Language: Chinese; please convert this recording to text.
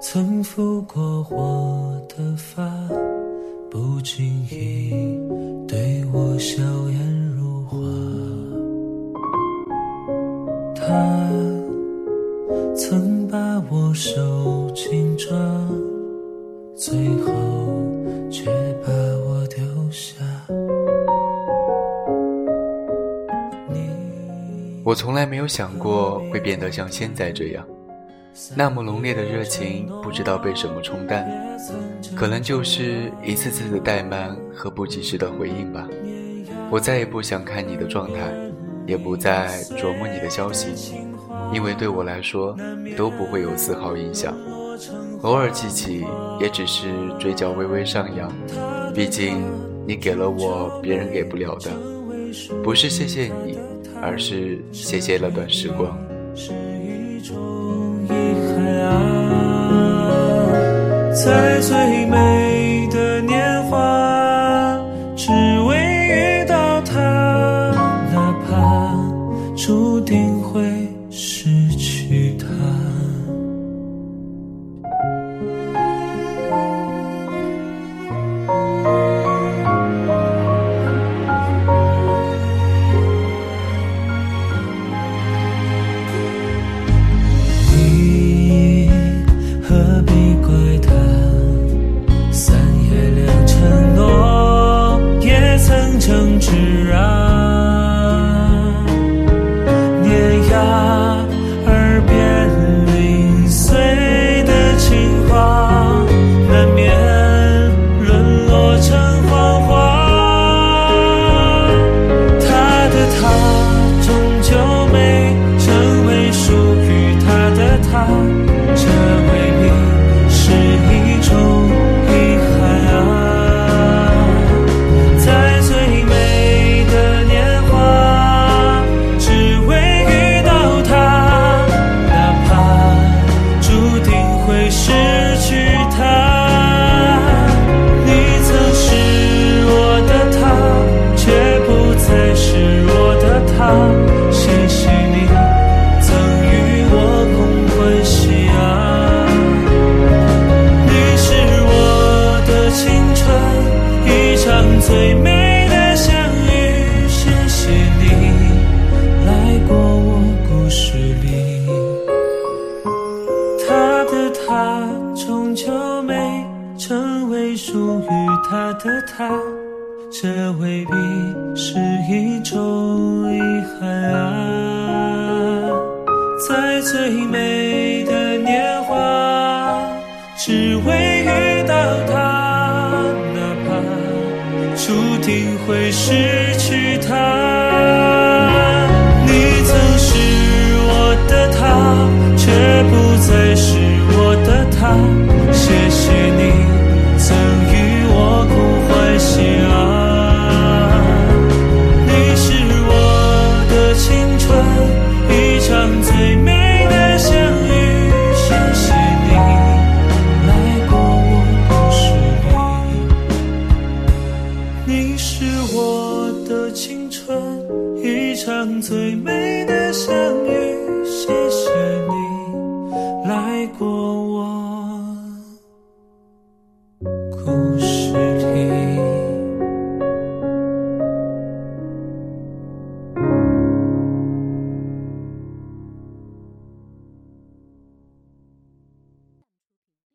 曾拂过我的发，不经意对我笑颜如花。他曾把我手紧抓，最后却把我丢下。我从来没有想过会变得像现在这样。那么浓烈的热情不知道被什么冲淡，可能就是一次次的怠慢和不及时的回应吧。我再也不想看你的状态，也不再琢磨你的消息，因为对我来说都不会有丝毫影响。偶尔记起也只是嘴角微微上扬，毕竟你给了我别人给不了的，不是谢谢你，而是谢谢那段时光。在最美的年华，只为遇到他，哪怕注定会失去他。最美的相遇，谢谢你来过我故事里。他的他终究没成为属于他的他，这未必是一种遗憾啊。在最美的年华，只为遇到他，注定会失去他。你曾是我的他，却不再是我的他，谢谢你曾与我共欢喜啊。你是我的青春，一场最美的相遇，谢谢你最美的相遇。